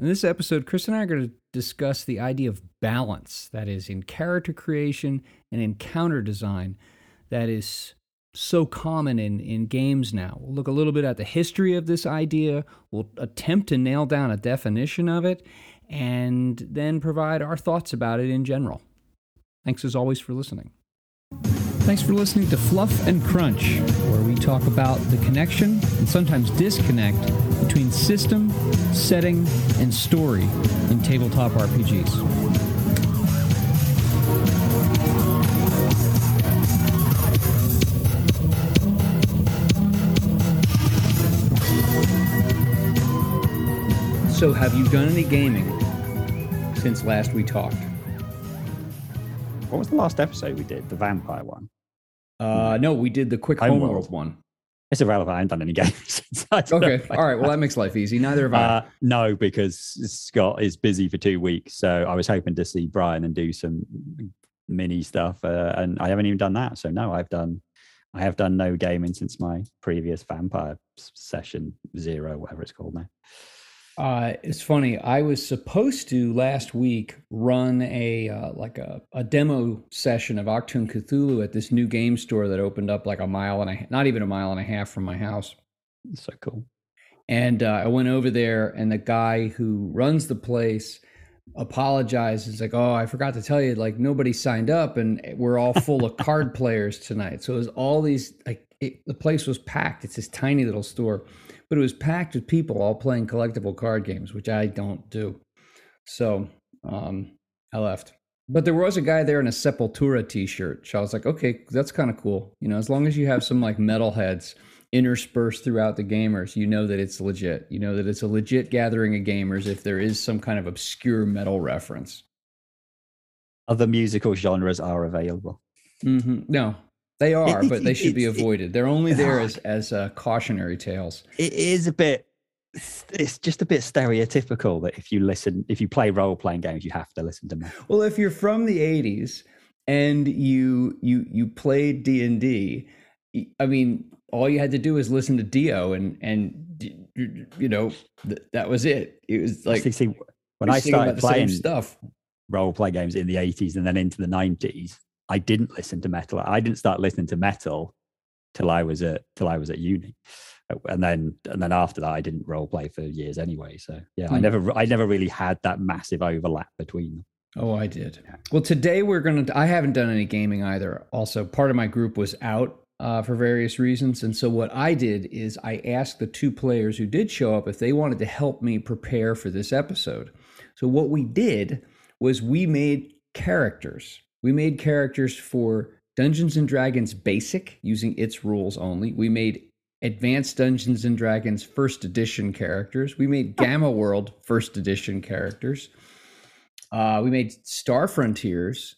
In this episode, Chris and I are going to discuss the idea of balance, that is, in character creation and encounter design, that is so common in games now. We'll look a little bit at the history of this idea, we'll attempt to nail down a definition of it, and then provide our thoughts about it in general. Thanks as always for listening. Thanks for listening to Fluff and Crunch, where we talk about the connection and sometimes disconnect between system, setting, and story in tabletop RPGs. So, have you done any gaming since last we talked? What was the last episode we did? The Vampire one? No, we did the quick Homeworld one. It's irrelevant. I haven't done any games. Okay. All right. Well, that makes life easy. Neither have I. No, because Scott is busy for 2 weeks. So I was hoping to see Brian and do some mini stuff. And I haven't even done that. So no, I have done no gaming since my previous Vampire session, zero, whatever it's called now. It's funny. I was supposed to last week run a demo session of Octune Cthulhu at this new game store that opened up not even a mile and a half from my house. So cool. And I went over there, and the guy who runs the place apologized. He's like, "Oh, I forgot to tell you, like nobody signed up, and we're all full of card players tonight." So it was all these. The place was packed. It's this tiny little store. But it was packed with people all playing collectible card games, which I don't do. So I left. But there was a guy there in a Sepultura t-shirt. So I was like, okay, that's kind of cool. You know, as long as you have some like metalheads interspersed throughout the gamers, you know that it's legit. You know that it's a legit gathering of gamers if there is some kind of obscure metal reference. Other musical genres are available. Mm-hmm. No. They are, but they should be avoided. They're only there as cautionary tales. It is a bit, it's just a bit stereotypical that if you play role-playing games, you have to listen to metal. Well, if you're from the 80s and you played D&D, I mean, all you had to do was listen to Dio and you know, that was it. It was like, when I started playing stuff, role-play games in the 80s and then into the 90s, I didn't listen to metal. I didn't start listening to metal till I was at uni, and then after that, I didn't role play for years anyway. So yeah, I never really had that massive overlap between them. Oh, I did. Yeah. Well, today we're gonna. I haven't done any gaming either. Also, part of my group was out for various reasons, and so what I did is I asked the two players who did show up if they wanted to help me prepare for this episode. So what we did was we made characters. We made characters for Dungeons and Dragons Basic using its rules only. We made Advanced Dungeons and Dragons First Edition characters. We made Gamma World First Edition characters. We made Star Frontiers,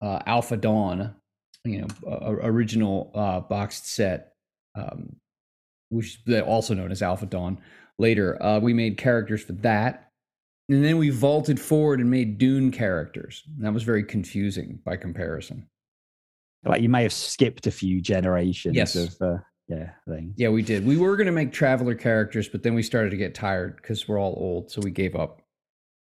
Alpha Dawn, you know, original boxed set, which they're also known as Alpha Dawn. Later, we made characters for that. And then we vaulted forward and made Dune characters. And that was very confusing by comparison. Like you may have skipped a few generations of things. Yeah, we did. We were going to make Traveler characters, but then we started to get tired because we're all old, so we gave up.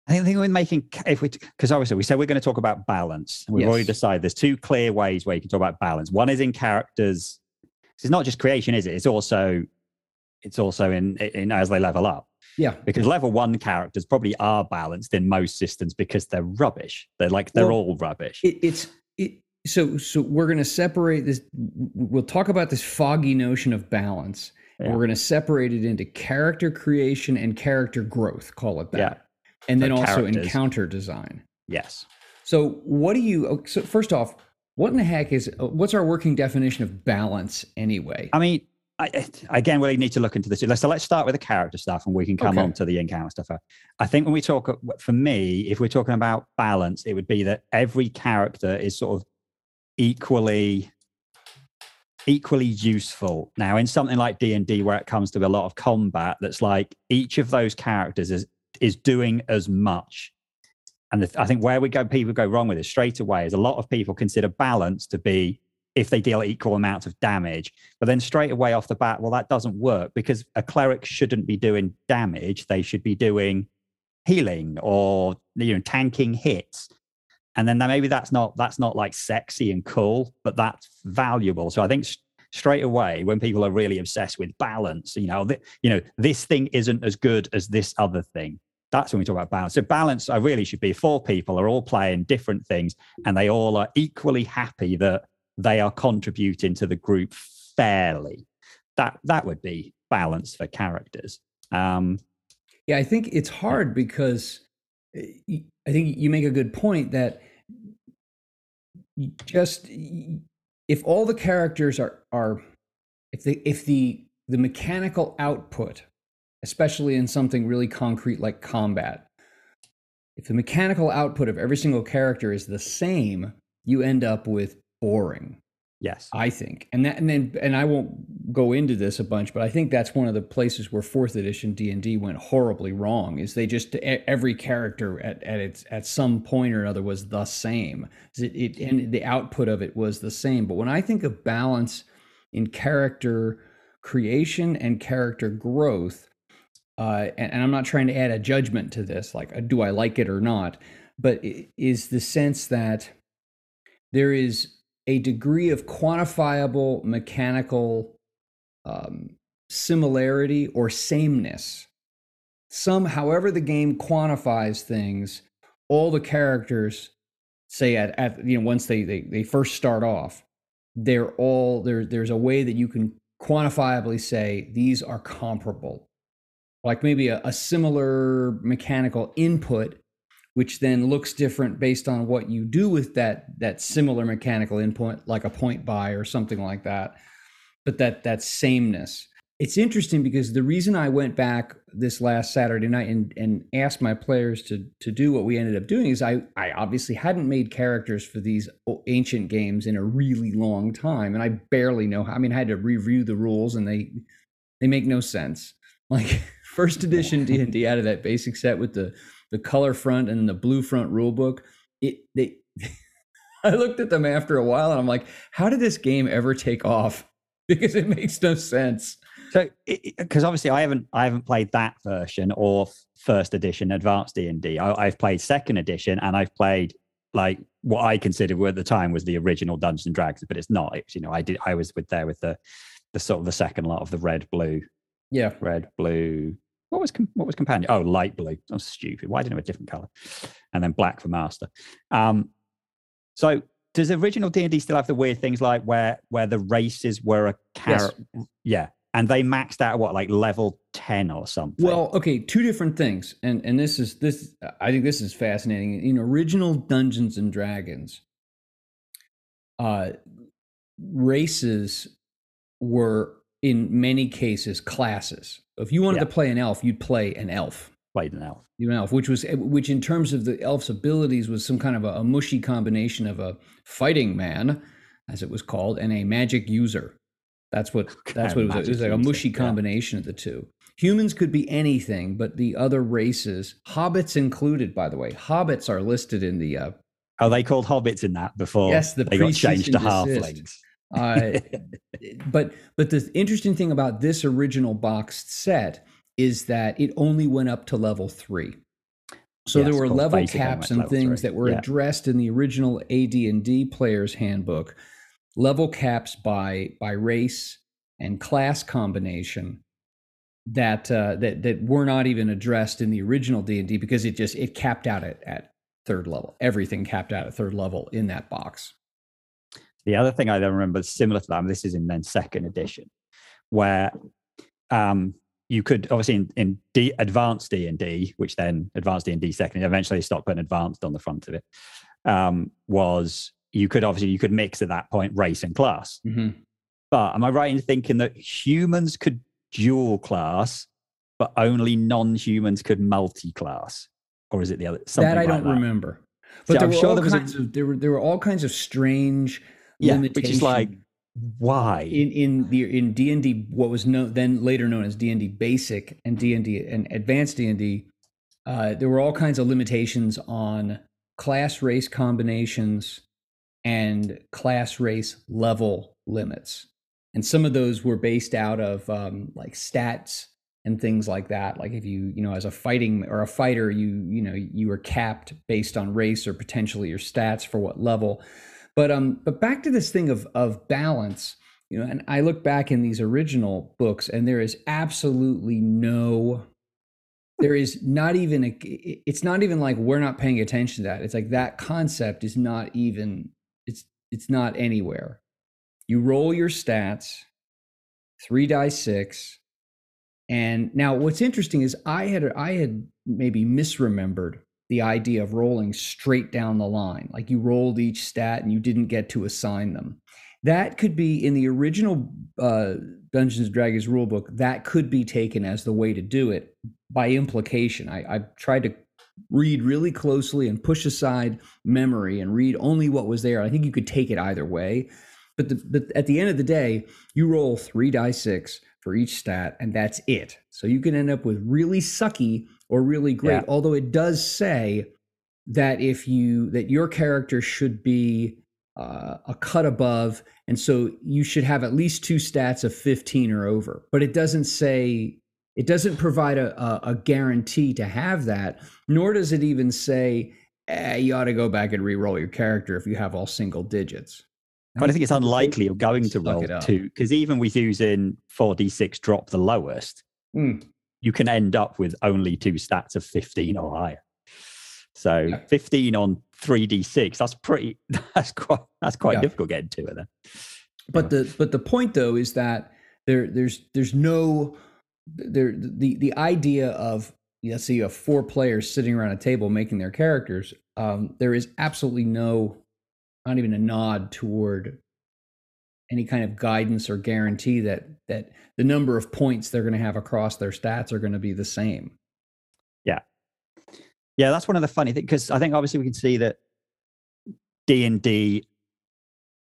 I think we're making because obviously we said we're going to talk about balance. And we've already decided there's two clear ways where you can talk about balance. One is in characters. It's not just creation, is it? It's also in as they level up. Yeah, because level one characters probably are balanced in most systems because they're rubbish. They're all rubbish. So we're going to separate this. We'll talk about this foggy notion of balance. Yeah. And we're going to separate it into character creation and character growth. Call it that, and then also encounter design. Yes. So what do you? So first off, what in the heck is? What's our working definition of balance anyway? I mean. Again, we need to look into this. So let's start with the character stuff and we can come on to the encounter stuff. I think when we talk, for me, if we're talking about balance, it would be that every character is sort of equally useful. Now, in something like D&D where it comes to a lot of combat, that's like each of those characters is doing as much. And I think where people go wrong with it straight away is a lot of people consider balance to be if they deal equal amounts of damage. But then straight away off the bat, well, that doesn't work because a cleric shouldn't be doing damage. They should be doing healing or, you know, tanking hits. And then maybe that's not like sexy and cool, but that's valuable. So I think straight away, when people are really obsessed with balance, this thing isn't as good as this other thing. That's when we talk about balance. So balance, I really should be four people are all playing different things, and they all are equally happy that they are contributing to the group fairly. That would be balance for characters. I think it's hard because I think you make a good point that just if all the characters if the mechanical output, especially in something really concrete like combat, if the mechanical output of every single character is the same, you end up with boring. Yes, I think, and I won't go into this a bunch, but I think that's one of the places where 4th edition D&D went horribly wrong. Is they just every character at some point or another was the same. It and the output of it was the same. But when I think of balance in character creation and character growth, and I'm not trying to add a judgment to this, like do I like it or not, but it is the sense that there is a degree of quantifiable mechanical similarity or sameness. However the game quantifies things, all the characters, say once they first start off, they're all there. There's a way that you can quantifiably say these are comparable, like maybe a similar mechanical input, which then looks different based on what you do with that similar mechanical input, like a point buy or something like that. But that sameness. It's interesting because the reason I went back this last Saturday night and asked my players to do what we ended up doing is I obviously hadn't made characters for these ancient games in a really long time. And I barely know how. I mean, I had to review the rules and they make no sense. Like 1st edition D&D out of that basic set with the color front and the blue front rule book. I looked at them after a while and I'm like, how did this game ever take off? Because it makes no sense. So, because obviously I haven't played that version or 1st edition advanced D&D. I've played 2nd edition and I've played like what I considered at the time was the original Dungeons and Dragons, but it's not. It's, I was with the sort of the second lot of the red blue. Yeah, red blue. What was companion? Oh, light blue. I'm stupid. Why didn't I have a different color? And then black for master. So does the original D&D still have the weird things like where the races were a carrot? Yes. Yeah. And they maxed out like level 10 or something? Well, okay, two different things. And this is I think this is fascinating. In original Dungeons and Dragons, races were in many cases classes. If you wanted to play an elf, you'd play an elf. Which in terms of the elf's abilities was some kind of a mushy combination of a fighting man, as it was called, and a magic user. That's what it was. It was like a mushy combination of the two. Humans could be anything, but the other races, hobbits included, by the way. Hobbits are listed in the. Are they called hobbits in that before? Yes, they got changed to halflings. But the interesting thing about this original boxed set is that it only went up to level 3. So there were level caps and things that were addressed in the original AD&D player's handbook. Level caps by race and class combination that were not even addressed in the original D&D because it capped out at 3rd level. Everything capped out at 3rd level in that box. The other thing I then remember similar to that, and this is in then 2nd edition, where you could obviously in advanced D&D, which then advanced D&D 2nd, eventually stopped putting advanced on the front of it, was you could mix at that point race and class. Mm-hmm. But am I right in thinking that humans could dual class, but only non-humans could multi-class? Or is it the other? Something that I don't remember. But so there were all kinds of strange. Yeah, which is like, why? In D&D, what was later known as D&D Basic and D&D and Advanced D&D, there were all kinds of limitations on class-race combinations and class-race level limits. And some of those were based out of like stats and things like that. Like if you, you know, as a fighting or a fighter, you were capped based on race or potentially your stats for what level. But back to this thing of balance, you know, and I look back in these original books and there is absolutely no, there is not even a, it's not even like we're not paying attention to that. It's like that concept is not even, it's not anywhere. You roll your stats, 3d6. And now what's interesting is I had maybe misremembered the idea of rolling straight down the line. Like you rolled each stat and you didn't get to assign them. That could be in the original Dungeons and Dragons rulebook. That could be taken as the way to do it by implication. I tried to read really closely and push aside memory and read only what was there. I think you could take it either way. But at the end of the day, you roll 3d6 for each stat, and that's it. So you can end up with really sucky or really great. Yeah. Although it does say that that your character should be a cut above, and so you should have at least two stats of 15 or over. But it doesn't say, it doesn't provide a guarantee to have that. Nor does it even say you ought to go back and re-roll your character if you have all single digits. But I think it's unlikely you're going to roll two, because even with using 4d6 drop the lowest, you can end up with only two stats of 15 or higher. So 15 on 3d6, that's quite difficult getting to it then. But the point though is that there's the idea of, let's say you have four players sitting around a table making their characters, there is absolutely no, not even a nod toward any kind of guidance or guarantee that the number of points they're going to have across their stats are going to be the same. Yeah. Yeah, that's one of the funny things, because I think obviously we can see that D&D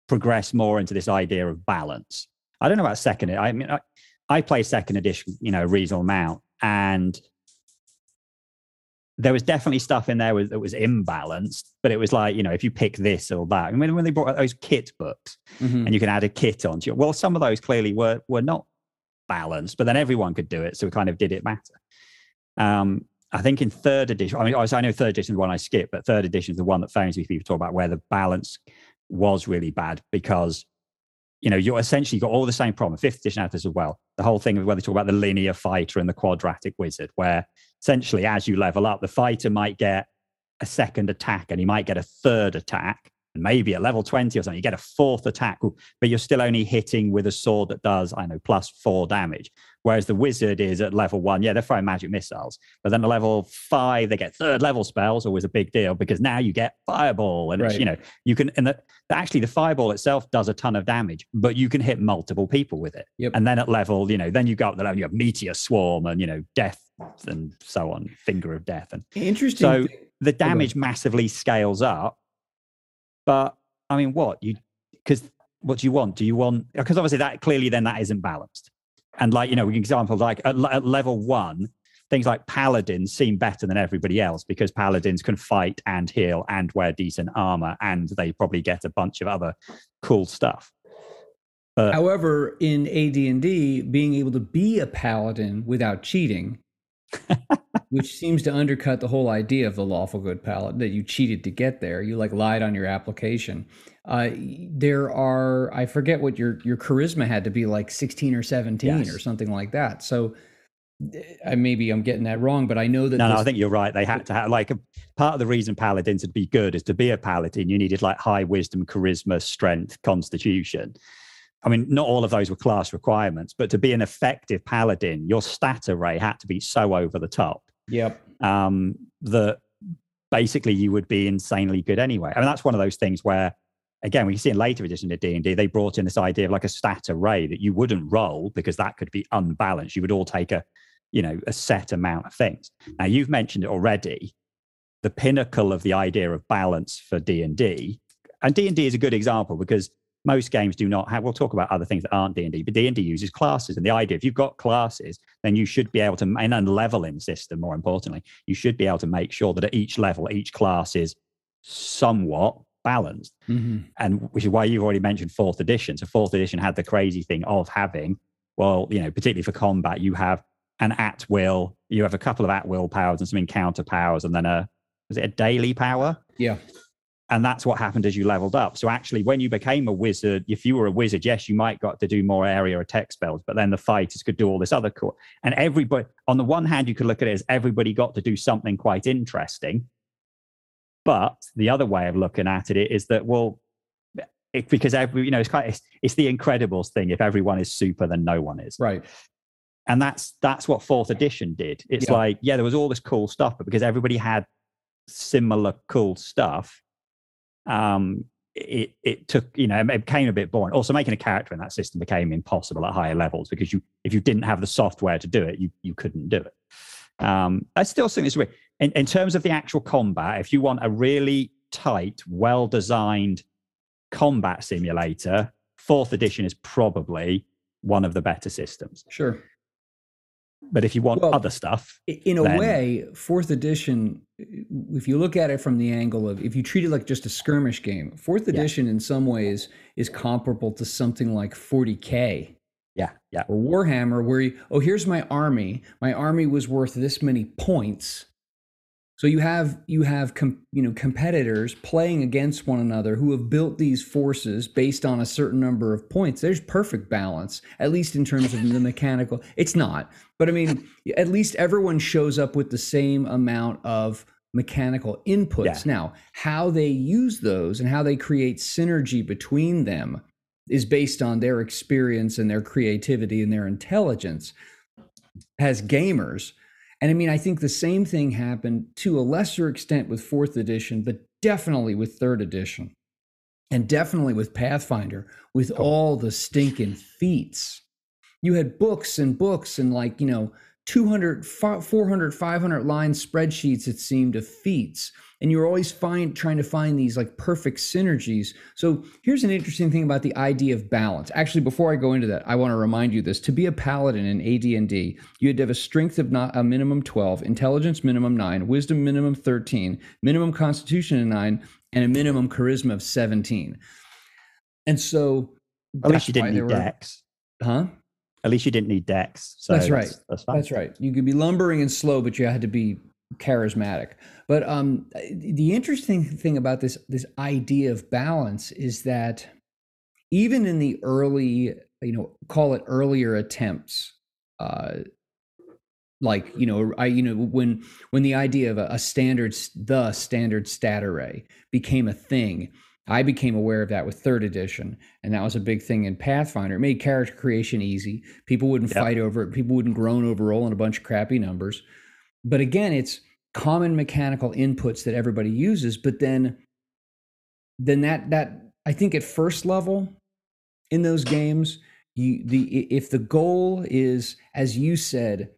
progress more into this idea of balance. I don't know about second. I mean, I play second edition, you know, a reasonable amount, and there was definitely stuff in there that was imbalanced, but it was like, you know, if you pick this or that. And when they brought out those kit books, and you can add a kit onto it, well, some of those clearly were not balanced, but then everyone could do it, so it kind of did it matter. I think in third edition, I mean, I know third edition is the one I skipped, but third edition is the one that famously people talk about where the balance was really bad because, you know, you're essentially got all the same problem. Fifth edition had this as well. The whole thing of where they talk about the linear fighter and the quadratic wizard, where essentially as you level up, the fighter might get a second attack and he might get a third attack. And maybe at level 20 or something, you get a fourth attack, but you're still only hitting with a sword that does, I know, +4 damage. Whereas the wizard is at level 1, yeah, they're throwing magic missiles. But then at level 5, they get third level spells, always a big deal, because now you get fireball. And it's, you know, you can, and actually the fireball itself does a ton of damage, but you can hit multiple people with it. Yep. And then at level, you know, then you go up the level, you have meteor swarm and, you know, death and so on, finger of death. And interesting. So the damage massively scales up. But I mean, what do you want? Do you want, because obviously that clearly then that isn't balanced. And like, you know, example, like at level 1, things like paladins seem better than everybody else because paladins can fight and heal and wear decent armor. And they probably get a bunch of other cool stuff. However, in AD&D, being able to be a paladin without cheating, which seems to undercut the whole idea of the lawful good paladin, that you cheated to get there. You like lied on your application. I forget what your charisma had to be, like 16 or 17 or something like that. So maybe I'm getting that wrong, but I know that. No, I think you're right. They had to have like part of the reason paladins would be good is to be a paladin. You needed like high wisdom, charisma, strength, constitution. I mean, not all of those were class requirements, but to be an effective paladin, your stat array had to be so over the top. Yep. That basically you would be insanely good anyway. I mean, that's one of those things where, again, we see in later edition of D&D, they brought in this idea of like a stat array that you wouldn't roll because that could be unbalanced. You would all take a set amount of things. Now, you've mentioned it already. The pinnacle of the idea of balance for D&D, and D&D is a good example because most games do not have, we'll talk about other things that aren't D&D, but D&D uses classes. And the idea, if you've got classes, then you should be able to, in a leveling system, more importantly, you should be able to make sure that at each level, each class is somewhat balanced. Mm-hmm. And which is why you've already mentioned fourth edition. So fourth edition had the crazy thing of having, well, you know, particularly for combat, you have an at will. You have a couple of at will powers and some encounter powers, and then is it a daily power? Yeah. And that's what happened as you leveled up. So actually, when you became a wizard, if you were a wizard, yes, you might got to do more area attack spells, but then the fighters could do all this other cool. And everybody, on the one hand, you could look at it as everybody got to do something quite interesting. But the other way of looking at it is that, well, it's the Incredibles thing. If everyone is super, then no one is. Right. And that's what 4th edition did. It's like, yeah, there was all this cool stuff, but because everybody had similar cool stuff, it took, it became a bit boring. Also, making a character in that system became impossible at higher levels, because if you didn't have the software to do it, you couldn't do it. I still think it's weird. In terms of the actual combat, if you want a really tight, well-designed combat simulator, 4th edition is probably one of the better systems. Sure. But if you want other stuff, in a way, 4th edition, if you look at it from the angle of, if you treat it like just a skirmish game, 4th edition in some ways is comparable to something like 40K. Yeah, yeah. Or Warhammer, where here's my army. My army was worth this many points. So you have competitors playing against one another who have built these forces based on a certain number of points. There's perfect balance, at least in terms of the mechanical. It's not, but I mean, at least everyone shows up with the same amount of mechanical inputs. Yeah. Now, how they use those and how they create synergy between them is based on their experience and their creativity and their intelligence as gamers. And I mean, I think the same thing happened to a lesser extent with 4th edition, but definitely with 3rd edition, and definitely with Pathfinder, with all the stinking feats. You had books and books and 200, 400, 500 line spreadsheets, it seemed, of feats. And you were always trying to find these perfect synergies. So here's an interesting thing about the idea of balance. Actually, before I go into that, I want to remind you this. To be a paladin in AD&D, you had to have a strength of a minimum 12, intelligence minimum 9, wisdom minimum 13, minimum constitution of 9, and a minimum charisma of 17. And so... At least you didn't need dex. Huh? At least you didn't need dex. So that's right. That's right. You could be lumbering and slow, but you had to be charismatic. But the interesting thing about this idea of balance is that even in the early, call it earlier attempts, when the idea of the standard stat array became a thing, I became aware of that with 3rd edition, and that was a big thing in Pathfinder. It made character creation easy. People wouldn't fight over it. People wouldn't groan over rolling a bunch of crappy numbers. But again, it's common mechanical inputs that everybody uses. But then that I think at first level in those games, if the goal is, as you said,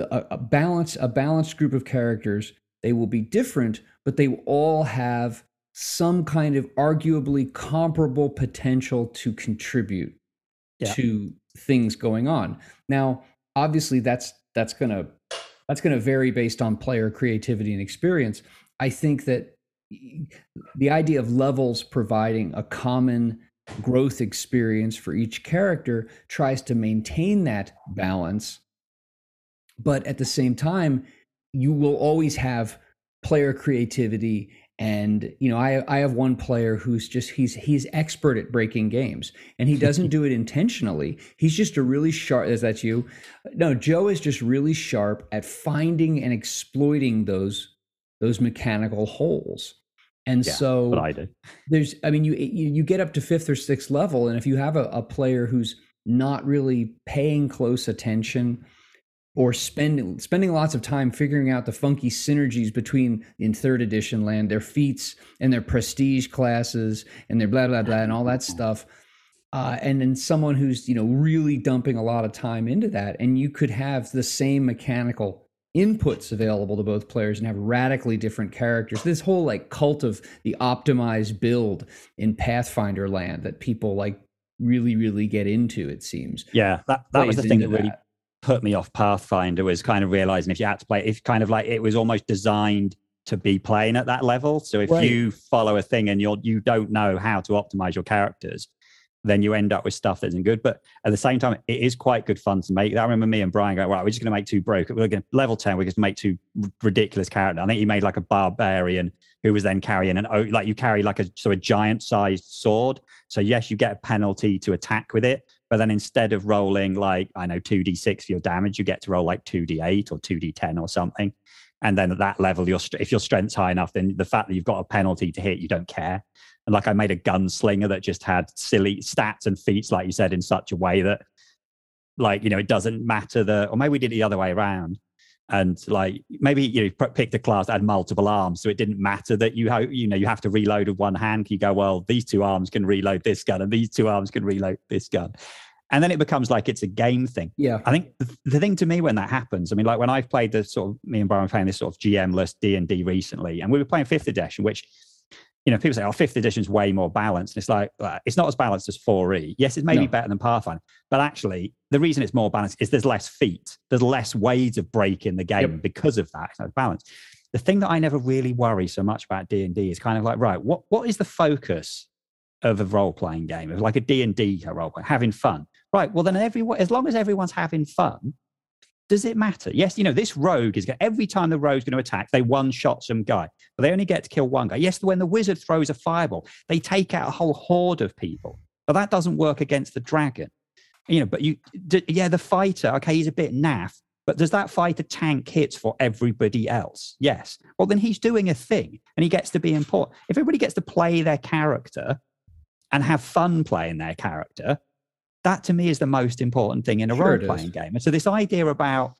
a balanced group of characters, they will be different, but they will all have some kind of arguably comparable potential to contribute to things going on. Now, obviously, that's going to vary based on player creativity and experience. I think that the idea of levels providing a common growth experience for each character tries to maintain that balance, but at the same time, you will always have player creativity. And, I have one player who's just, he's expert at breaking games, and he doesn't do it intentionally. He's just a really sharp, is that you? No, Joe is just really sharp at finding and exploiting those mechanical holes. And so but I do. You get up to 5th or 6th level. And if you have a player who's not really paying close attention, or spending lots of time figuring out the funky synergies between, in 3rd edition land, their feats and their prestige classes and their blah, blah, blah, and all that stuff. And then someone who's, really dumping a lot of time into that. And you could have the same mechanical inputs available to both players and have radically different characters. This whole cult of the optimized build in Pathfinder land that people really, really get into, it seems. Yeah, that was the thing that really put me off Pathfinder, was kind of realizing if you had to play, if kind of it was almost designed to be playing at that level. So if you follow a thing and you don't know how to optimize your characters, then you end up with stuff that isn't good. But at the same time, it is quite good fun to make that. I remember me and Brian going, right, we're just going to make two broke. We're going to level 10. We're just make two ridiculous characters. I think you made like a barbarian who was then carrying an oak, like you carry like a sort of giant sized sword. So yes, you get a penalty to attack with it. But then instead of rolling like, I know, 2d6 for your damage, you get to roll like 2d8 or 2d10 or something. And then at that level, if your strength's high enough, then the fact that you've got a penalty to hit, you don't care. And like I made a gunslinger that just had silly stats and feats, like you said, in such a way that, like, you know, it doesn't matter that, or maybe we did it the other way around. And like, maybe, you know, picked a class that had multiple arms. So it didn't matter that you have to reload with one hand. You go, well, these two arms can reload this gun and these two arms can reload this gun. And then it becomes like it's a game thing. Yeah. I think the thing to me when that happens, I mean, like when I've played the sort of, me and Brian were playing this sort of GM-less D&D recently, and we were playing 5th edition, which, you know, people say, oh, 5th edition is way more balanced. And it's like, it's not as balanced as 4E. Yes, it's maybe better than Pathfinder, but actually the reason it's more balanced is there's less feet. There's less ways of breaking the game because of that. It's not balanced. The thing that I never really worry so much about D&D is kind of like, right, what is the focus of a role-playing game, of like a D&D role-playing, having fun? Right, well then as long as everyone's having fun, does it matter? Yes, you know, this rogue is, every time the rogue's going to attack, they one-shot some guy, but they only get to kill one guy. Yes, when the wizard throws a fireball, they take out a whole horde of people, but that doesn't work against the dragon. You know, but the fighter, okay, he's a bit naff, but does that fighter tank hits for everybody else? Yes. Well, then he's doing a thing and he gets to be important. If everybody gets to play their character and have fun playing their character, that to me is the most important thing in a role-playing game. And so this idea about,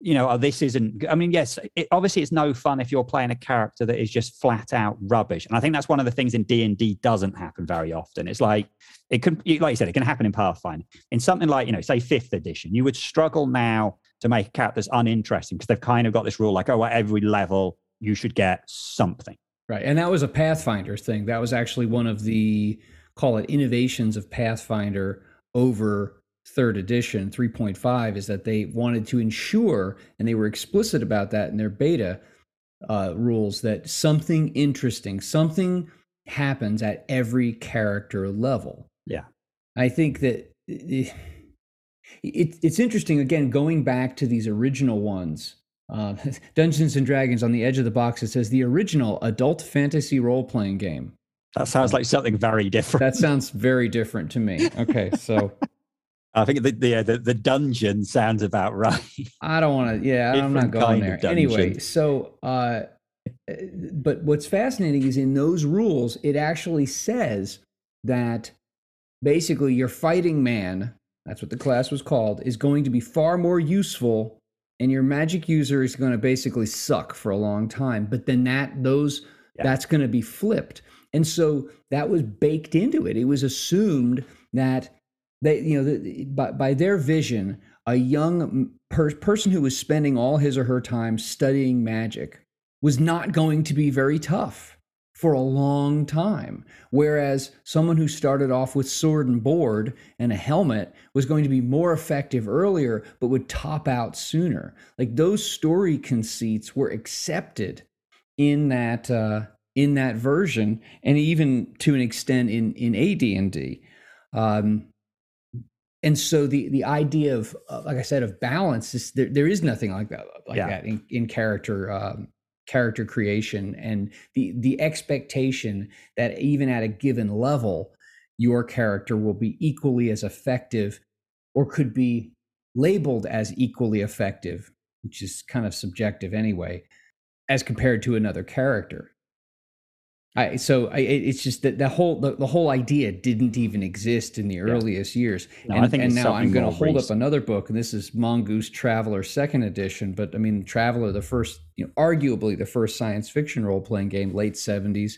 you know, oh, this isn't, I mean, yes, obviously it's no fun if you're playing a character that is just flat out rubbish. And I think that's one of the things in D&D doesn't happen very often. It's like, it can, like you said, it can happen in Pathfinder. In something like, you know, say 5th edition, you would struggle now to make a character that's uninteresting because they've kind of got this rule like, oh, at every level, you should get something. Right. And that was a Pathfinder thing. That was actually one of the, call it, innovations of Pathfinder over 3rd edition 3.5, is that they wanted to ensure, and they were explicit about that in their beta rules, that something interesting, something happens at every character level. Yeah. I think that it's interesting, again, going back to these original ones. Dungeons and Dragons, on the edge of the box, it says the original adult fantasy role-playing game. That sounds like something very different. That sounds very different to me. Okay, so I think the dungeon sounds about right. I don't want to. Yeah, different, I'm not going there. Anyway, so but what's fascinating is in those rules, it actually says that basically your fighting man, that's what the class was called, is going to be far more useful, and your magic user is going to basically suck for a long time. But then that's going to be flipped. And so that was baked into it. It was assumed that they, you know, by their vision, a young person who was spending all his or her time studying magic was not going to be very tough for a long time. Whereas someone who started off with sword and board and a helmet was going to be more effective earlier, but would top out sooner. Like, those story conceits were accepted in that in that version, and even to an extent in AD&D. And so the idea of, like I said, of balance, is there is nothing like that in character creation, and the expectation that even at a given level, your character will be equally as effective, or could be labeled as equally effective, which is kind of subjective anyway, as compared to another character. It's just that the whole idea didn't even exist in the earliest years. No, and now I'm going to hold up another book, and this is Mongoose Traveler 2nd edition. But I mean, Traveler, the first, you know, arguably the first science fiction role-playing game, late 70s,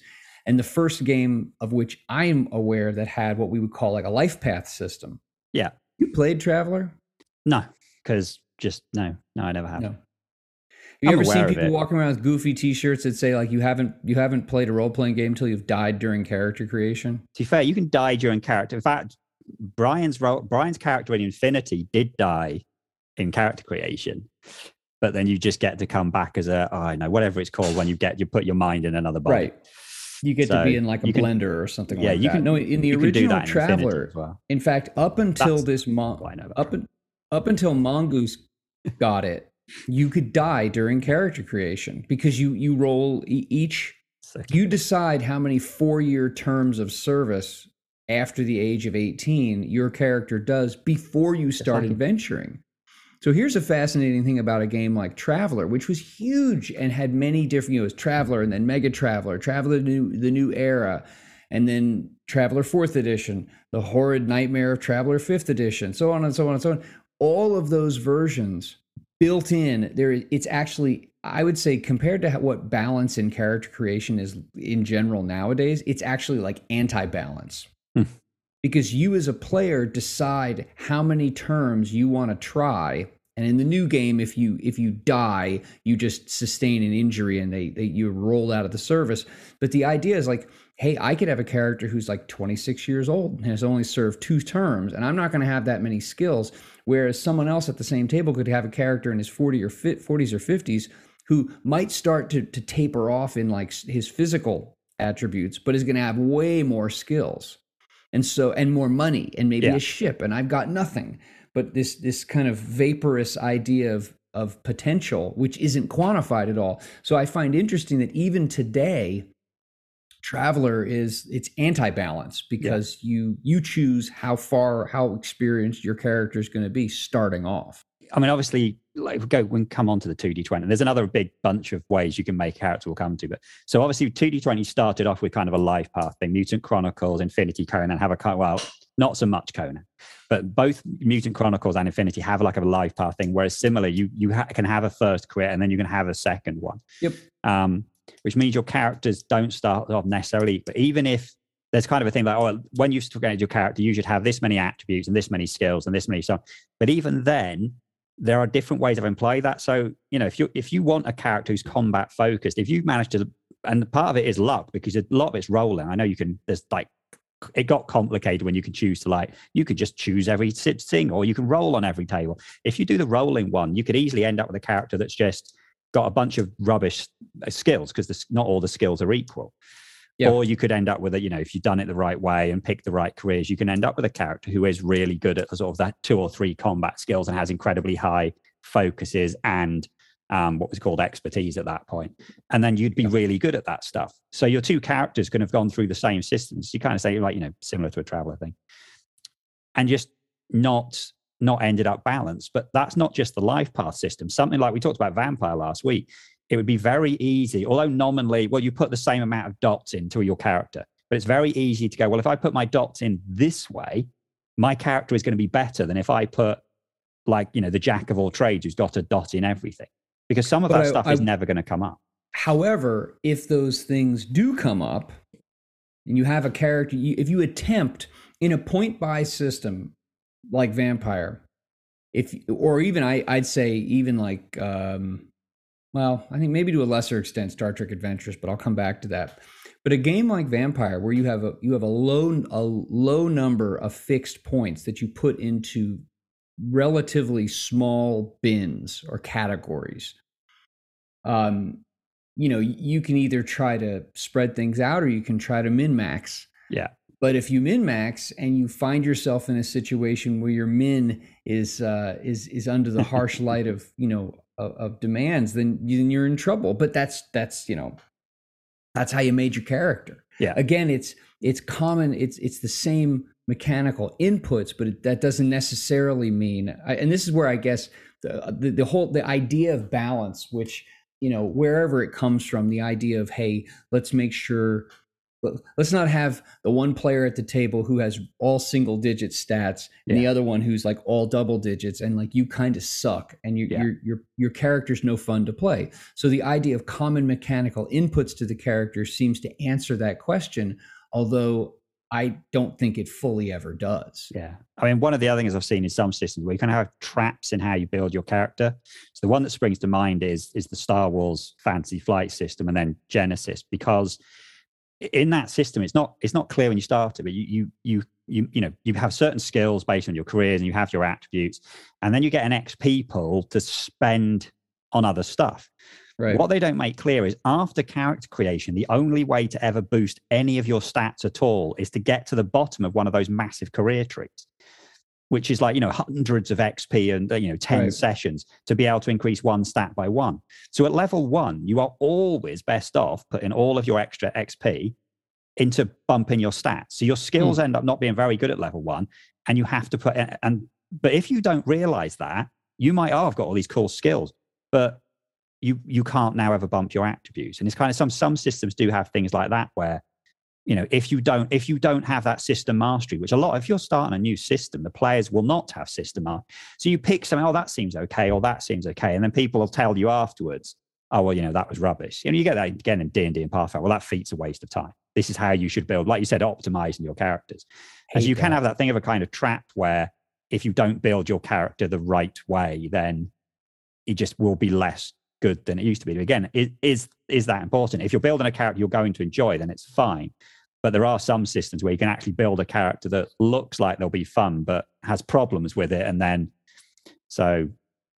and the first game of which I'm aware that had what we would call like a life path system. Yeah. You played Traveler? No, because no, I never have. No. Have you ever seen people walking around with goofy T-shirts that say like, you haven't played a role-playing game until you've died during character creation? To be fair, you can die during character. In fact, Brian's character in Infinity did die in character creation, but then you just get to come back as a, I don't know, whatever it's called when you put your mind in another body. Right. You get to be in like a blender or something like that. Yeah, you can. No, in the original Traveler, in fact, up until this up until Mongoose got it, you could die during character creation because you roll each. You decide how many 4-year terms of service after the age of 18 your character does before you start adventuring. So here's a fascinating thing about a game like Traveler, which was huge and had many different, it was Traveler and then Mega Traveler, Traveler the new Era, and then Traveler 4th Edition, the horrid nightmare of Traveler 5th Edition, so on and so on and so on. All of those versions built in, there. It's actually, I would say, compared to what balance in character creation is in general nowadays, it's actually like anti-balance. Because you as a player decide how many terms you want to try, and in the new game, if you die, you just sustain an injury and you're rolled out of the service. But the idea is like, hey, I could have a character who's like 26 years old and has only served 2 terms, and I'm not going to have that many skills, whereas someone else at the same table could have a character in his 40s or 50s who might start to taper off in like his physical attributes, but is going to have way more skills. And so, and more money, and maybe a ship, and I've got nothing. But this kind of vaporous idea of potential, which isn't quantified at all. So I find interesting that even today, Traveler it's anti-balance because you choose how experienced your character is going to be starting off. I mean, obviously, come on to the 2D20. There's another big bunch of ways you can make character will come to. But so obviously 2D20 started off with kind of a life path thing. Mutant Chronicles, Infinity, Conan have not so much Conan, but both Mutant Chronicles and Infinity have like a life path thing. Whereas similarly, you can have a first career and then you can have a second one. Yep. Which means your characters don't start off necessarily, but even if there's kind of a thing like, oh, when you create your character, you should have this many attributes and this many skills and this many stuff. But even then, there are different ways of implying that. So, if you want a character who's combat focused, if you've managed to, and part of it is luck because a lot of it's rolling. I know it got complicated when you can choose to you could just choose every thing or you can roll on every table. If you do the rolling one, you could easily end up with a character that's just got a bunch of rubbish skills because not all the skills are equal. Yeah. Or you could end up with if you've done it the right way and pick the right careers, you can end up with a character who is really good at sort of that 2 or 3 combat skills and has incredibly high focuses and what was called expertise at that point. And then you'd be really good at that stuff. So your 2 characters could have gone through the same systems. You kind of say, similar to a Traveler thing. And just not ended up balanced. But that's not just the life path system. Something like we talked about Vampire last week. It would be very easy, although nominally, you put the same amount of dots into your character, but it's very easy to go, well, if I put my dots in this way, my character is going to be better than if I put the jack of all trades who's got a dot in everything, because some of that stuff is never going to come up. However, if those things do come up and you have a character, if you attempt in a point buy system like Vampire, well, I think maybe to a lesser extent Star Trek Adventures, but I'll come back to that. But a game like Vampire, where you have a low number of fixed points that you put into relatively small bins or categories, you can either try to spread things out or you can try to min-max. Yeah. But if you min-max and you find yourself in a situation where your min is under the harsh light of of demands, then you're in trouble. But that's how you made your character. Yeah. Again, it's common. It's the same mechanical inputs, but that doesn't necessarily mean. And this is where I guess the idea of balance, which wherever it comes from, the idea of hey, let's make sure. Let's not have the one player at the table who has all single digit stats and the other one who's like all double digits and like you kind of suck and your character's no fun to play. So the idea of common mechanical inputs to the character seems to answer that question, although I don't think it fully ever does. Yeah. I mean, one of the other things I've seen is some systems where you kind of have traps in how you build your character. So the one that springs to mind is the Star Wars Fantasy Flight system and then Genesis, because in that system, it's not clear when you start it, but you have certain skills based on your careers and you have your attributes, and then you get an XP pool to spend on other stuff. Right. What they don't make clear is after character creation, the only way to ever boost any of your stats at all is to get to the bottom of one of those massive career trees, which is like, you know, hundreds of XP and, you know, 10 right. sessions to be able to increase one stat by one. So at level one, you are always best off putting all of your extra XP into bumping your stats. So your skills end up not being very good at level one, and you have to put, but if you don't realize that, you might, oh, I've got all these cool skills, but you can't now ever bump your attributes. And it's kind of some systems do have things like that where, you know, if you don't have that system mastery, which a lot, if you're starting a new system, the players will not have system mastery. So you pick something, oh, that seems okay, or that seems okay. And then people will tell you afterwards, oh, well, you know, that was rubbish. You know, you get that again in D&D and Pathfinder. Well, that feat's a waste of time. This is how you should build, like you said, optimizing your characters. And so you can have that thing of a kind of trap where if you don't build your character the right way, then it just will be less good than it used to be. But again, is that important? If you're building a character you're going to enjoy, then it's fine. But there are some systems where you can actually build a character that looks like they'll be fun, but has problems with it. And then, so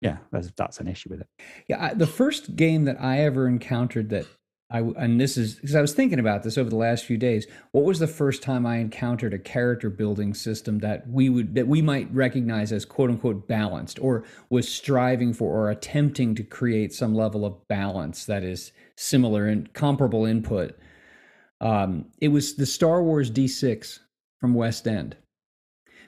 yeah, that's an issue with it. Yeah. The first game that I ever encountered that and this is because I was thinking about this over the last few days. What was the first time I encountered a character building system that we might recognize as quote unquote balanced, or was striving for or attempting to create some level of balance that is similar and comparable input? It was the Star Wars D6 from West End,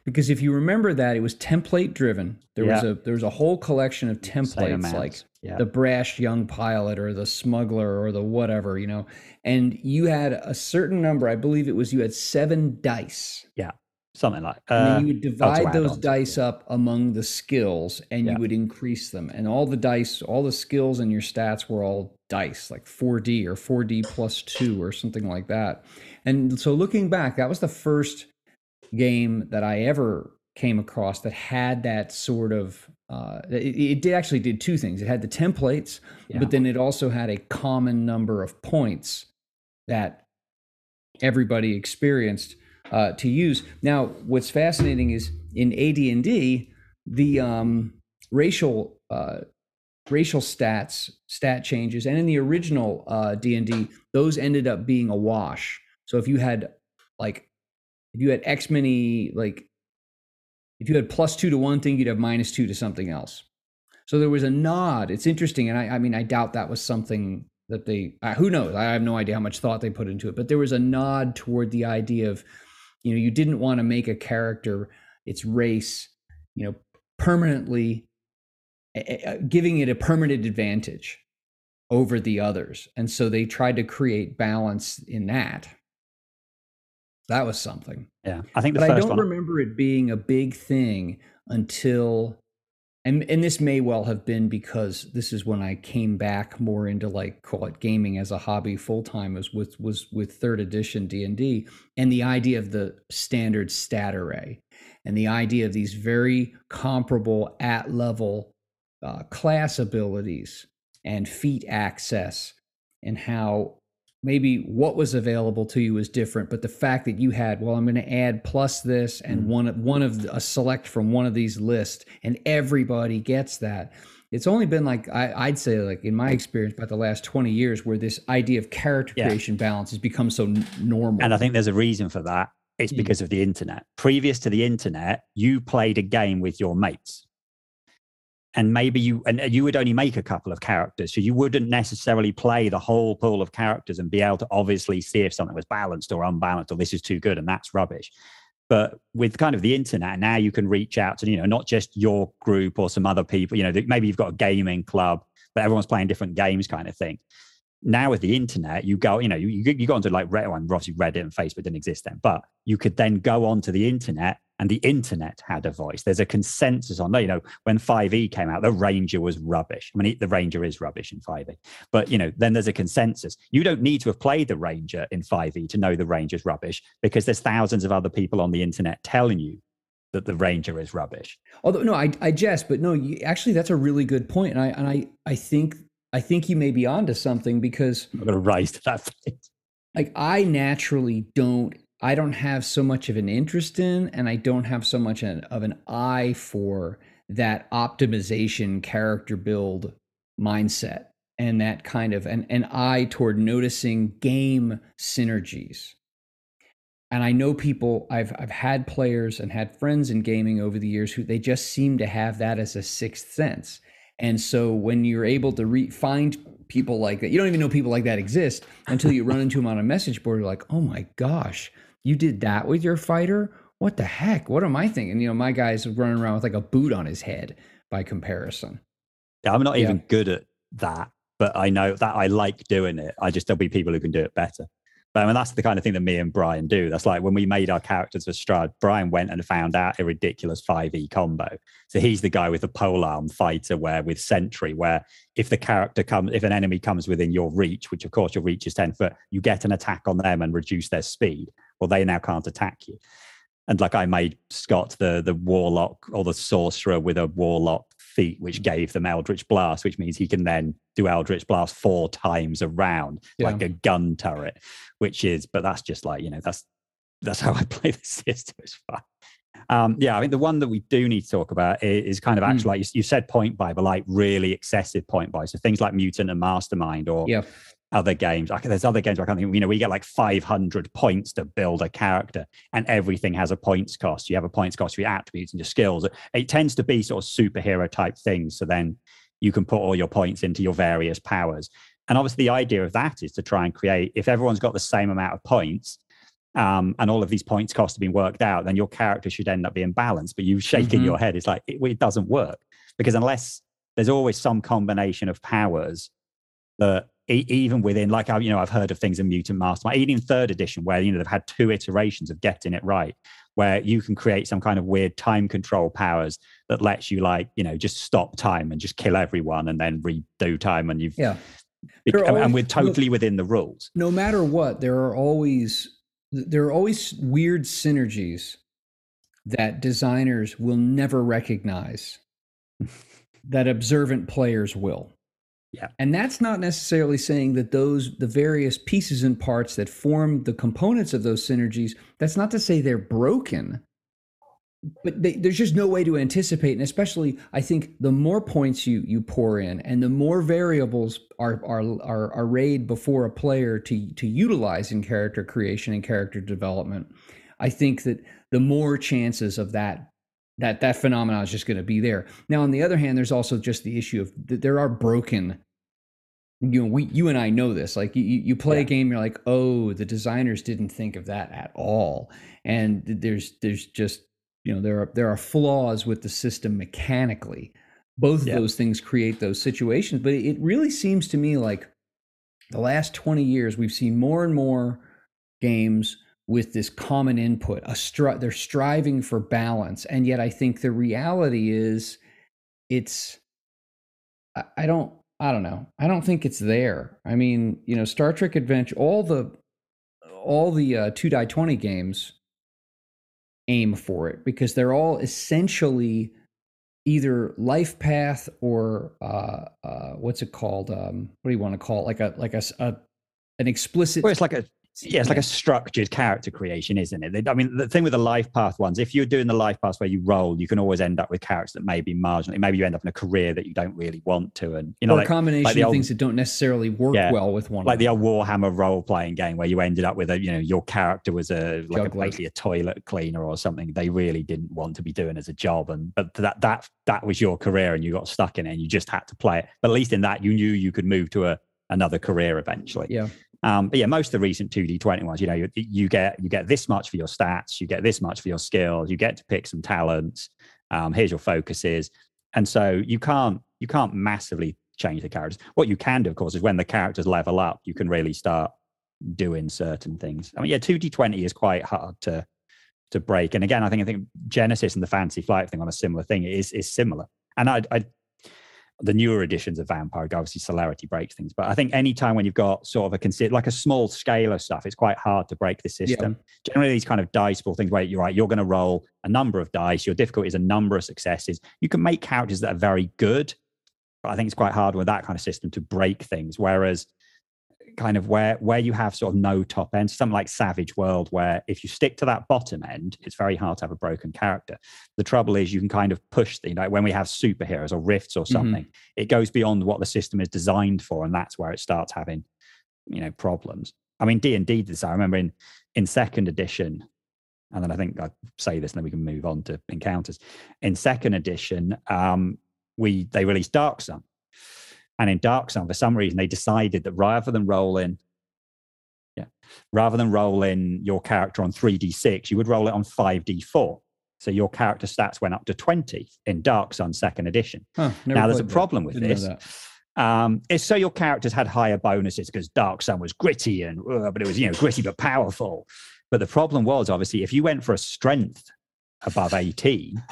because if you remember that, it was template driven. There was a whole collection of templates the brash young pilot or the smuggler or the whatever, you know, and you had a certain number. I believe it was you had 7 dice. Yeah, something like and then you would divide those dice up among the skills, and you would increase them. And all the dice, all the skills and your stats were all dice, like 4D or 4D plus 2 or something like that. And so looking back, that was the first game that I ever came across that had that sort of it actually did 2 things. It had the templates, but then it also had a common number of points that everybody experienced to use. Now, what's fascinating is in AD&D, the racial stats, stat changes, and in the original D&D, those ended up being a wash. So if you had X many, like, if you had plus 2 to one thing, you'd have minus 2 to something else. So there was a nod. It's interesting. And I mean, I doubt that was something that they, who knows? I have no idea how much thought they put into it, but there was a nod toward the idea of, you know, you didn't want to make a character, its race, you know, permanently, giving it a permanent advantage over the others. And so they tried to create balance in that. That was something. Yeah, I think. But I don't remember it being a big thing until, and this may well have been because this is when I came back more into, like, call it gaming as a hobby full time, was with 3rd edition D&D and the idea of the standard stat array, and the idea of these very comparable at level class abilities and feat access, and how maybe what was available to you was different, but the fact that you had, well, I'm going to add plus this and one of a select from one of these lists, and everybody gets that. It's only been like, I'd say, like, in my experience, about the last 20 years where this idea of character creation balance has become so normal. And I think there's a reason for that. It's because of the internet. Previous to the internet, you played a game with your mates. And maybe you would only make a couple of characters. So you wouldn't necessarily play the whole pool of characters and be able to obviously see if something was balanced or unbalanced, or this is too good and that's rubbish. But with kind of the internet, now you can reach out to, you know, not just your group or some other people, you know, maybe you've got a gaming club, but everyone's playing different games kind of thing. Now with the internet, you go, you know, you go onto, like, obviously Reddit and Facebook didn't exist then, but you could then go onto the internet, and the internet had a voice. There's a consensus on, you know, when 5e came out, the Ranger was rubbish. I mean, the Ranger is rubbish in 5e, but, you know, then there's a consensus. You don't need to have played the Ranger in 5e to know the Ranger's rubbish, because there's thousands of other people on the internet telling you that the Ranger is rubbish. Although, no, I jest, but no, actually, that's a really good point. And I think you may be onto something, because I'm going to rise to that point. Like, I naturally don't have so much of an interest in, and I don't have so much of an eye for that optimization character build mindset. and that kind of an eye toward noticing game synergies. And I know people, I've had players and had friends in gaming over the years who they just seem to have that as a sixth sense. And so when you're able to find people like that, you don't even know people like that exist until you run into them on a message board. You're like, oh my gosh, you did that with your fighter? What the heck? What am I thinking? You know, my guy's running around with like a boot on his head by comparison. Yeah, I'm not even good at that, but I know that I like doing it. I just, there'll be people who can do it better. But I mean, that's the kind of thing that me and Brian do. That's like when we made our characters for Strahd, Brian went and found out a ridiculous 5e combo. So he's the guy with the polearm fighter where with sentry, where if the character comes, if an enemy comes within your reach, which of course your reach is 10 foot, you get an attack on them and reduce their speed. Well, they now can't attack you. And like I made Scott the warlock or the sorcerer with a warlock feat, which gave them Eldritch Blast, which means he can then do Eldritch Blast 4 times a round, like a gun turret, which is, but that's just like, you know, that's how I play the system. It's fun. Yeah, I think the one that we do need to talk about is kind of actually, like you said, point buy, but like really excessive point buy. So things like Mutant and Mastermind or other games. There's other games where I can't think, you know, we get like 500 points to build a character and everything has a points cost. You have a points cost for your attributes and your skills. It tends to be sort of superhero type things. So then you can put all your points into your various powers. And obviously the idea of that is to try and create, if everyone's got the same amount of points and all of these points costs have been worked out, then your character should end up being balanced. But you shaking your head, it's like, it doesn't work. Because unless there's always some combination of powers that even within, like, you know, I've heard of things in Mutant Mastermind, even in 3rd edition where, you know, they've had 2 iterations of getting it right, where you can create some kind of weird time control powers that lets you, like, you know, just stop time and just kill everyone and then redo time. And you've... Yeah. And we're totally within the rules. No matter what, there are always weird synergies that designers will never recognize that observant players will. Yeah. And that's not necessarily saying that the various pieces and parts that form the components of those synergies, that's not to say they're broken, but there's just no way to anticipate. And especially, I think the more points you pour in and the more variables are arrayed before a player to utilize in character creation and character development, I think that the more chances of that phenomenon is just going to be there. Now, on the other hand, there's also just the issue of there are broken, you know, you and I know this, like you play a game, you're like, oh, the designers didn't think of that at all. And there's just, you know, there are flaws with the system mechanically. Both of those things create those situations. But it really seems to me like the last 20 years, we've seen more and more games with this common input. They're striving for balance. And yet I think the reality is I don't know. I don't think it's there. I mean, you know, Star Trek Adventures, all the 2D20 games aim for it because they're all essentially either life path or an explicit. Well, it's like a structured character creation, isn't it? I mean, the thing with the life path ones, if you're doing the life path where you roll, you can always end up with characters that may be marginally. Maybe you end up in a career that you don't really want to, and you know, or like, a combination like of things that don't necessarily work well with one. Like the old Warhammer role-playing game where you ended up with a, you know, your character was basically a toilet cleaner or something they really didn't want to be doing as a job, but that was your career and you got stuck in it and you just had to play it. But at least in that, you knew you could move to another career eventually. Yeah. But yeah, most of the recent 2D20 ones, you know, you get this much for your stats, you get this much for your skills, you get to pick some talents. Here's your focuses, and so you can't massively change the characters. What you can do, of course, is when the characters level up, you can really start doing certain things. I mean, yeah, 2D20 is quite hard to break. And again, I think Genesis and the Fantasy Flight thing on a similar thing is similar. And the newer editions of Vampire, obviously Celerity breaks things, but I think any time when you've got sort of a small scale of stuff, it's quite hard to break the system. Yeah. Generally, these kind of dice ball things where you're going to roll a number of dice, your difficulty is a number of successes. You can make characters that are very good, but I think it's quite hard with that kind of system to break things. Whereas kind of where you have sort of no top end, something like Savage World, where if you stick to that bottom end, it's very hard to have a broken character. The trouble is you can kind of push the, like when we have superheroes or Rifts or something, it goes beyond what the system is designed for, and that's where it starts having, you know, problems. I mean, D&D did this. I remember in second edition, and then I think I'll say this and then we can move on to encounters. In second edition, they released Dark Sun. And in Dark Sun, for some reason, they decided that rather than rolling your character on 3d6, you would roll it on 5d4. So your character stats went up to 20 in Dark Sun second edition. Now, there's a problem with this. It's so your characters had higher bonuses because Dark Sun was gritty, but it was, you know, gritty but powerful. But the problem was, obviously, if you went for a strength above 18...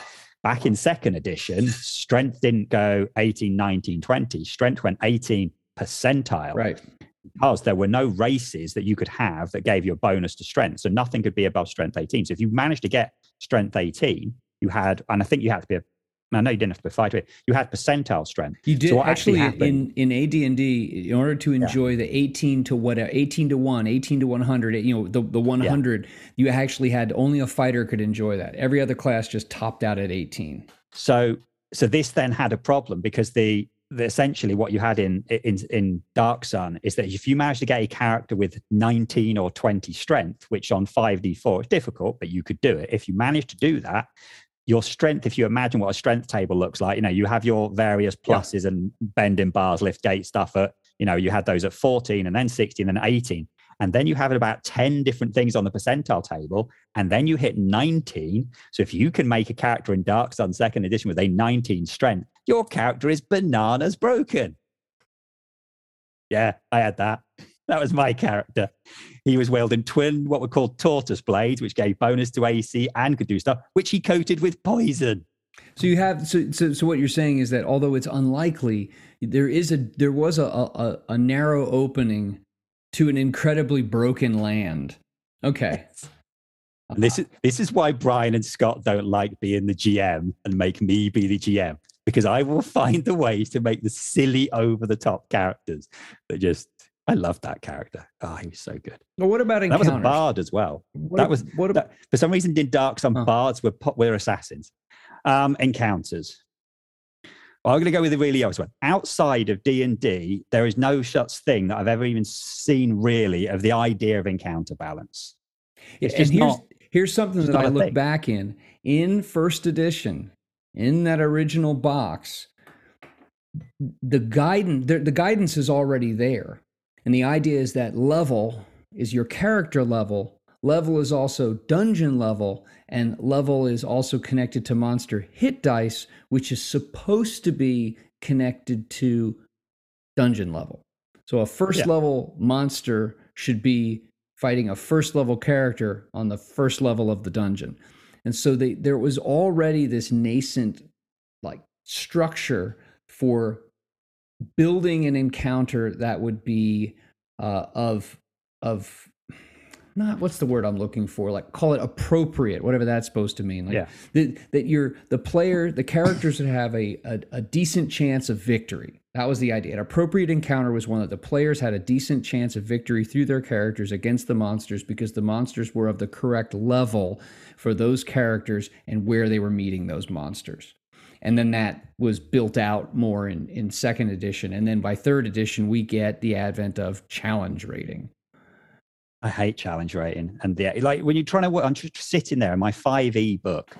Back in second edition, strength didn't go 18, 19, 20. Strength went 18 percentile. Right. Because there were no races that you could have that gave you a bonus to strength. So nothing could be above strength 18. So if you managed to get strength 18, you had, and I think you had to be, I know you didn't have to be applied to it, you had percentile strength. You did. So actually in AD&D, in order to enjoy the 18 to whatever, 18 to 1, 18 to 100, you know, the 100, you actually had, only a fighter could enjoy that. Every other class just topped out at 18. So this then had a problem because the essentially what you had in Dark Sun is that if you managed to get a character with 19 or 20 strength, which on 5d4 is difficult, but you could do it. If you managed to do that, your strength, if you imagine what a strength table looks like, you know, you have your various pluses and bending bars, lift gate stuff at, you know, you had those at 14 and then 16 and 18. And then you have about 10 different things on the percentile table. And then you hit 19. So if you can make a character in Dark Sun second edition with a 19 strength, your character is bananas broken. Yeah, I had that. That was my character. He was wielding twin, what were called tortoise blades, which gave bonus to AC and could do stuff, which he coated with poison. So you have, so what you're saying is that although it's unlikely, there was a narrow opening to an incredibly broken land. Okay. Yes. And this is why Brian and Scott don't like being the GM and make me be the GM, because I will find the ways to make the silly over the top characters that just, I loved that character. Oh, he was so good. Well, what about encounters? That was a bard as well. For some reason in Dark Sun, bards were assassins. Encounters. Well, I'm going to go with the really obvious one. Outside of D&D, there is no such thing that I've ever even seen really of the idea of encounter balance. It's just here's something that I look back in first edition, in that original box, the guidance is already there. And the idea is that level is your character level. Level is also dungeon level, and level is also connected to monster hit dice, which is supposed to be connected to dungeon level. So a first level monster should be fighting a first level character on the first level of the dungeon. And so there was already this nascent like structure for building an encounter that would be of not, what's the word I'm looking for? Like, call it appropriate, whatever that's supposed to mean. Like the characters would have a decent chance of victory. That was the idea. An appropriate encounter was one that the players had a decent chance of victory through their characters against the monsters because the monsters were of the correct level for those characters and where they were meeting those monsters. And then that was built out more in second edition. And then by third edition, we get the advent of challenge rating. I hate challenge rating. And when you're trying to work, I'm just sitting there in my 5e book,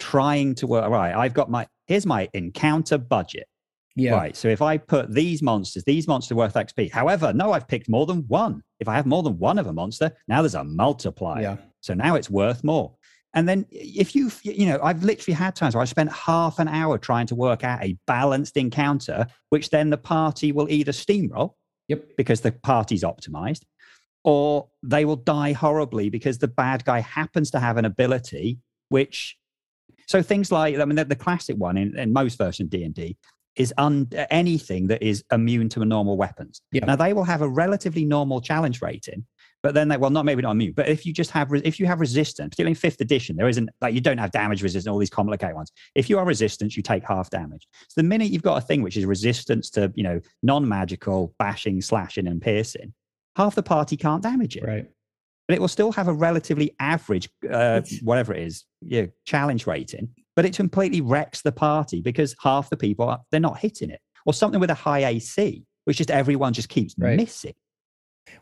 trying to work, right, here's my encounter budget. Yeah. Right, so if I put these monsters worth XP. However, no, I've picked more than one. If I have more than one of a monster, now there's a multiplier. Yeah. So now it's worth more. And then if you know, I've literally had times where I spent half an hour trying to work out a balanced encounter, which then the party will either steamroll because the party's optimized, or they will die horribly because the bad guy happens to have an ability, which, so things like, I mean, the classic one in most versions of D&D is anything that is immune to normal weapons. Yeah. Now they will have a relatively normal challenge rating, but then not immune, but if you have resistance, particularly in fifth edition, there isn't, like, you don't have damage resistance, all these complicated ones. If you are resistant, you take half damage. So the minute you've got a thing which is resistance to, you know, non-magical, bashing, slashing, and piercing, half the party can't damage it. Right. But it will still have a relatively average, whatever it is, challenge rating. But it completely wrecks the party because half the people, they're not hitting it. Or something with a high AC, which just everyone just keeps missing.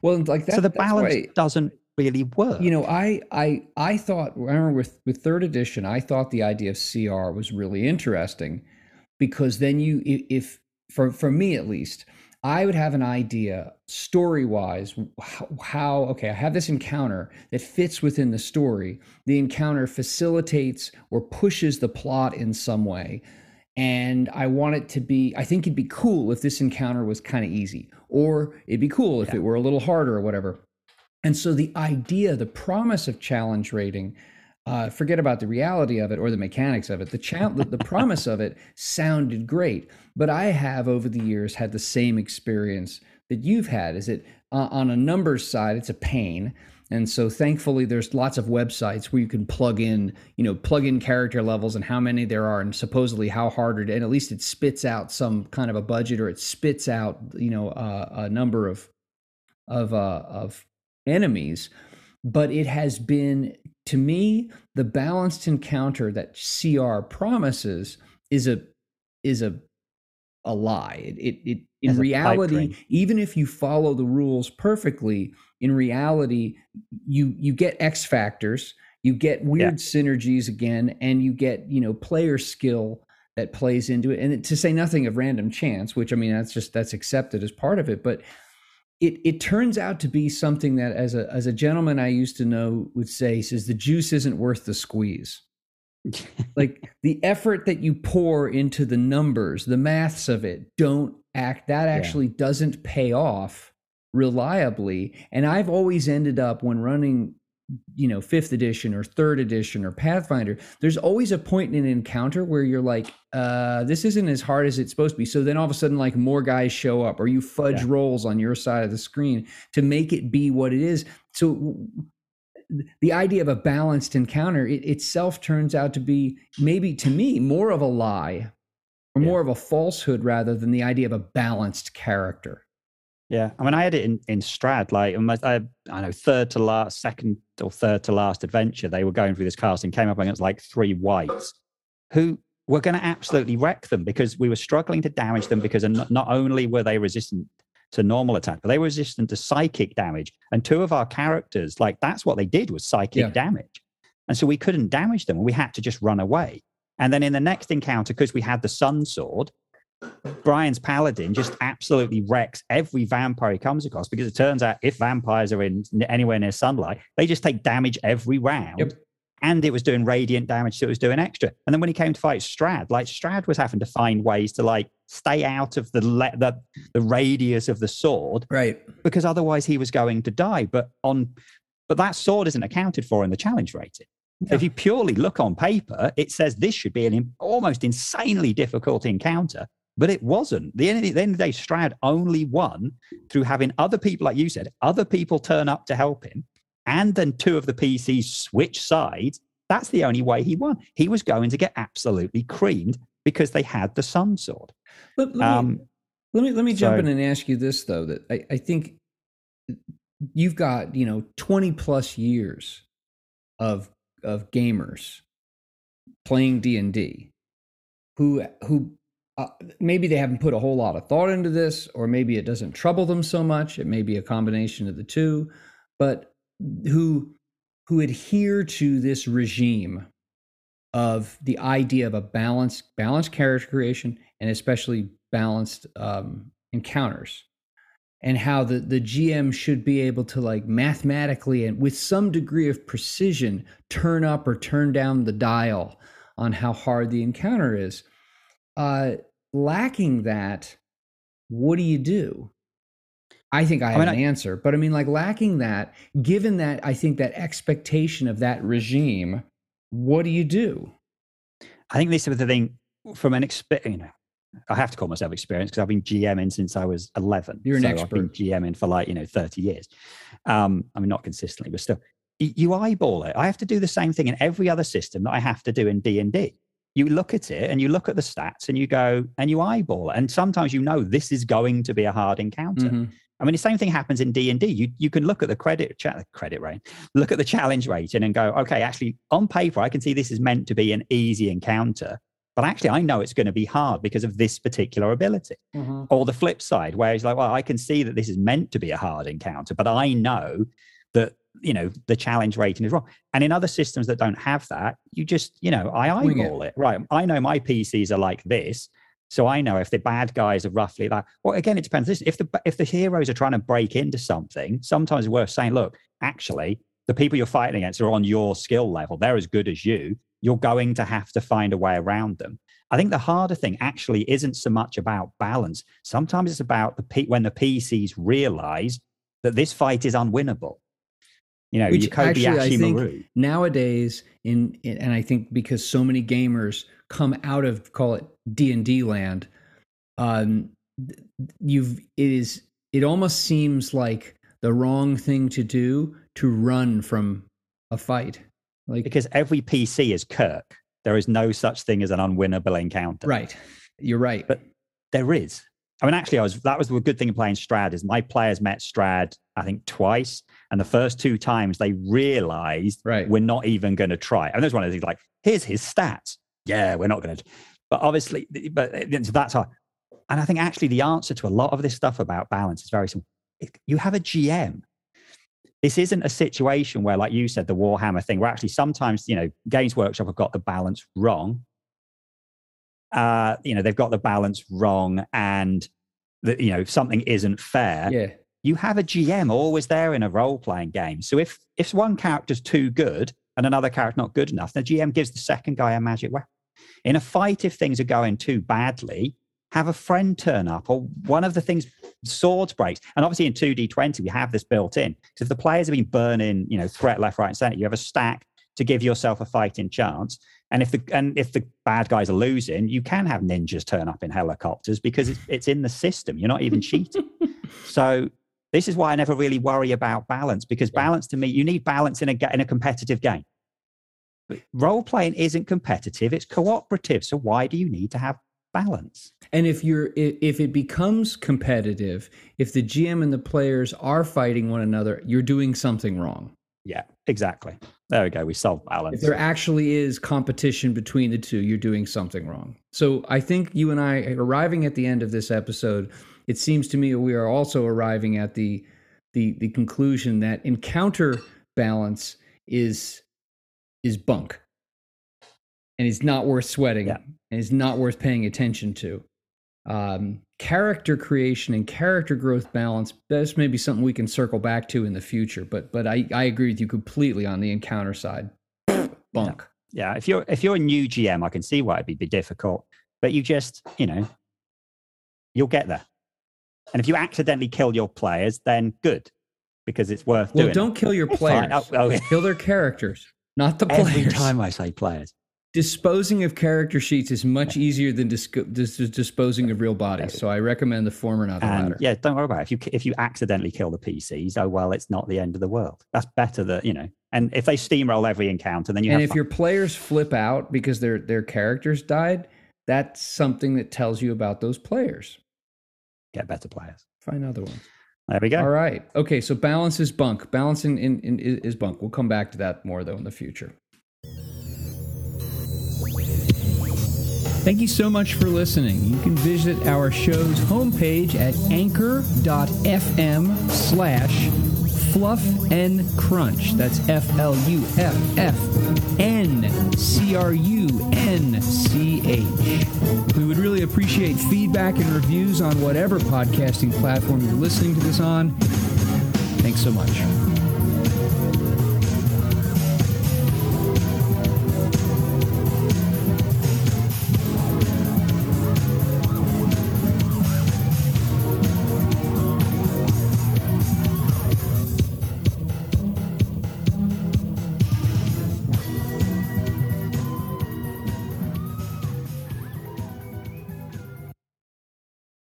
Well, like that, so the balance doesn't really work. You know, I thought, I remember with third edition, I thought the idea of CR was really interesting because then you, if for me at least, I would have an idea story-wise how, okay, I have this encounter that fits within the story. The encounter facilitates or pushes the plot in some way. And I want it to be, I think it'd be cool if this encounter was kind of easy, or it'd be cool if it were a little harder or whatever. And so the idea, the promise of challenge rating, forget about the reality of it or the mechanics of it. The promise of it sounded great, but I have over the years had the same experience that you've had. Is it on a numbers side, it's a pain, and so thankfully there's lots of websites where you can plug in character levels and how many there are and supposedly how hard it, and at least it spits out some kind of a budget, or it spits out a number of enemies. But it has been, to me, the balanced encounter that CR promises is a lie. It in reality, even if you follow the rules perfectly, in reality, you get X factors, you get weird synergies again, and you get player skill that plays into it, and to say nothing of random chance, which I mean that's accepted as part of it, but. It turns out to be something that, as a gentleman I used to know would say, says the juice isn't worth the squeeze. Like the effort that you pour into the numbers, the maths of it, doesn't pay off reliably. And I've always ended up when running, 5th edition or 3rd edition or Pathfinder, there's always a point in an encounter where you're like, this isn't as hard as it's supposed to be. So then all of a sudden, like more guys show up, or you fudge rolls on your side of the screen to make it be what it is. So the idea of a balanced encounter itself turns out to be, maybe to me, more of a lie or more of a falsehood rather than the idea of a balanced character. Yeah, I mean, I had it in Strahd, like, I know, second or third to last adventure, they were going through this casting, came up against like 3 whites who were going to absolutely wreck them because we were struggling to damage them, because not only were they resistant to normal attack, but they were resistant to psychic damage. And 2 of our characters, like, that's what they did was psychic damage. And so we couldn't damage them. We had to just run away. And then in the next encounter, because we had the Sun Sword, Brian's paladin just absolutely wrecks every vampire he comes across, because it turns out if vampires are in anywhere near sunlight, they just take damage every round. Yep. And it was doing radiant damage, so it was doing extra. And then when he came to fight Strahd, like Strahd was having to find ways to like stay out of the radius of the sword, right? Because otherwise he was going to die. But that sword isn't accounted for in the challenge rating. So if you purely look on paper, it says this should be an almost insanely difficult encounter. But it wasn't. At the end of the day, Strahd only won through having other people, like you said, other people turn up to help him, and then 2 of the PCs switch sides. That's the only way he won. He was going to get absolutely creamed because they had the Sun Sword. Let me jump in and ask you this, though, that I think you've got 20 plus years of gamers playing D&D who. Maybe they haven't put a whole lot of thought into this, or maybe it doesn't trouble them so much. It may be a combination of the 2, but who adhere to this regime of the idea of a balanced character creation, and especially balanced encounters, and how the GM should be able to, like, mathematically and with some degree of precision, turn up or turn down the dial on how hard the encounter is. Lacking that, what do you do? I think I have an answer, but I mean, like, lacking that, given that, I think that expectation of that regime, what do you do? I think this is the thing from an experience. I have to call myself experienced because I've been GMing since I was 11. You're an expert. I've been GMing for 30 years. I mean, not consistently, but still, you eyeball it. I have to do the same thing in every other system that I have to do in D&D. You look at it and you look at the stats and you go and you eyeball it. And sometimes this is going to be a hard encounter. Mm-hmm. I mean, the same thing happens in D&D. You can look at the look at the challenge rating and go, okay, actually on paper, I can see this is meant to be an easy encounter, but actually I know it's going to be hard because of this particular ability. Mm-hmm. Or the flip side, where it's like, well, I can see that this is meant to be a hard encounter, but I know that, you know, the challenge rating is wrong. And in other systems that don't have that, you just, you know, I eyeball it. Right. I know my PCs are like this. So I know if the bad guys are roughly like, well, again, it depends. If the heroes are trying to break into something, sometimes it's worth saying, look, actually, the people you're fighting against are on your skill level. They're as good as you. You're going to have to find a way around them. I think the harder thing actually isn't so much about balance. Sometimes it's about when the PCs realize that this fight is unwinnable. You know, which actually, I think nowadays, and I think because so many gamers come out of, call it D&D land, it almost seems like the wrong thing to do to run from a fight, like, because every PC is Kirk. There is no such thing as an unwinnable encounter. Right, you're right, but there is. I mean, actually, that was the good thing of playing Strahd is my players met Strahd, I think, twice. And the first two times they realized, right, we're not even going to try. And there's one of the things like, here's his stats. Yeah, we're not going to. But obviously, that's hard. And I think actually the answer to a lot of this stuff about balance is very simple. You have a GM. This isn't a situation where, like you said, the Warhammer thing, where actually sometimes, you know, Games Workshop have got the balance wrong. You know, they've got the balance wrong and, you know, something isn't fair. Yeah. You have a GM always there in a role-playing game. So if one character's too good and another character not good enough, the GM gives the second guy a magic weapon. In a fight, if things are going too badly, have a friend turn up, or one of the things, swords breaks. And obviously in 2D20, we have this built in. So if the players have been burning, you know, threat left, right, and center, you have a stack to give yourself a fighting chance. And if the bad guys are losing, you can have ninjas turn up in helicopters because it's in the system. You're not even cheating. So this is why I never really worry about balance, because balance to me, you need balance in a competitive game. But role-playing isn't competitive, it's cooperative. So why do you need to have balance? And if it becomes competitive, if the GM and the players are fighting one another, you're doing something wrong. Yeah, exactly. There we go. We solve balance. If there actually is competition between the two, you're doing something wrong. So I think you and I arriving at the end of this episode, it seems to me we are also arriving at the conclusion that encounter balance is bunk, and it's not worth sweating, and it's not worth paying attention to. Character creation and character growth balance, that's maybe something we can circle back to in the future. But I agree with you completely on the encounter side. Bunk. Yeah, if you're a new GM, I can see why it'd be difficult. But you just, you know, you'll get there. And if you accidentally kill your players, then good, because it's worth doing. Well, don't kill your players. Kill their characters, not the players. Every time I say players. Disposing of character sheets is much easier than disposing of real bodies. So I recommend the former, not the latter. Yeah, don't worry about it. If you accidentally kill the PCs, oh well, it's not the end of the world. That's better that, you know. And if they steamroll every encounter, then you have. And if your players flip out because their characters died, that's something that tells you about those players. Get better players. Find other ones. There we go. All right. Okay. So balance is bunk. Balance is bunk. We'll come back to that more though in the future. Thank you so much for listening. You can visit our show's homepage at anchor.fm/fluffandcrunch. That's FLUFFNCRUNCH. We would really appreciate feedback and reviews on whatever podcasting platform you're listening to this on. Thanks so much.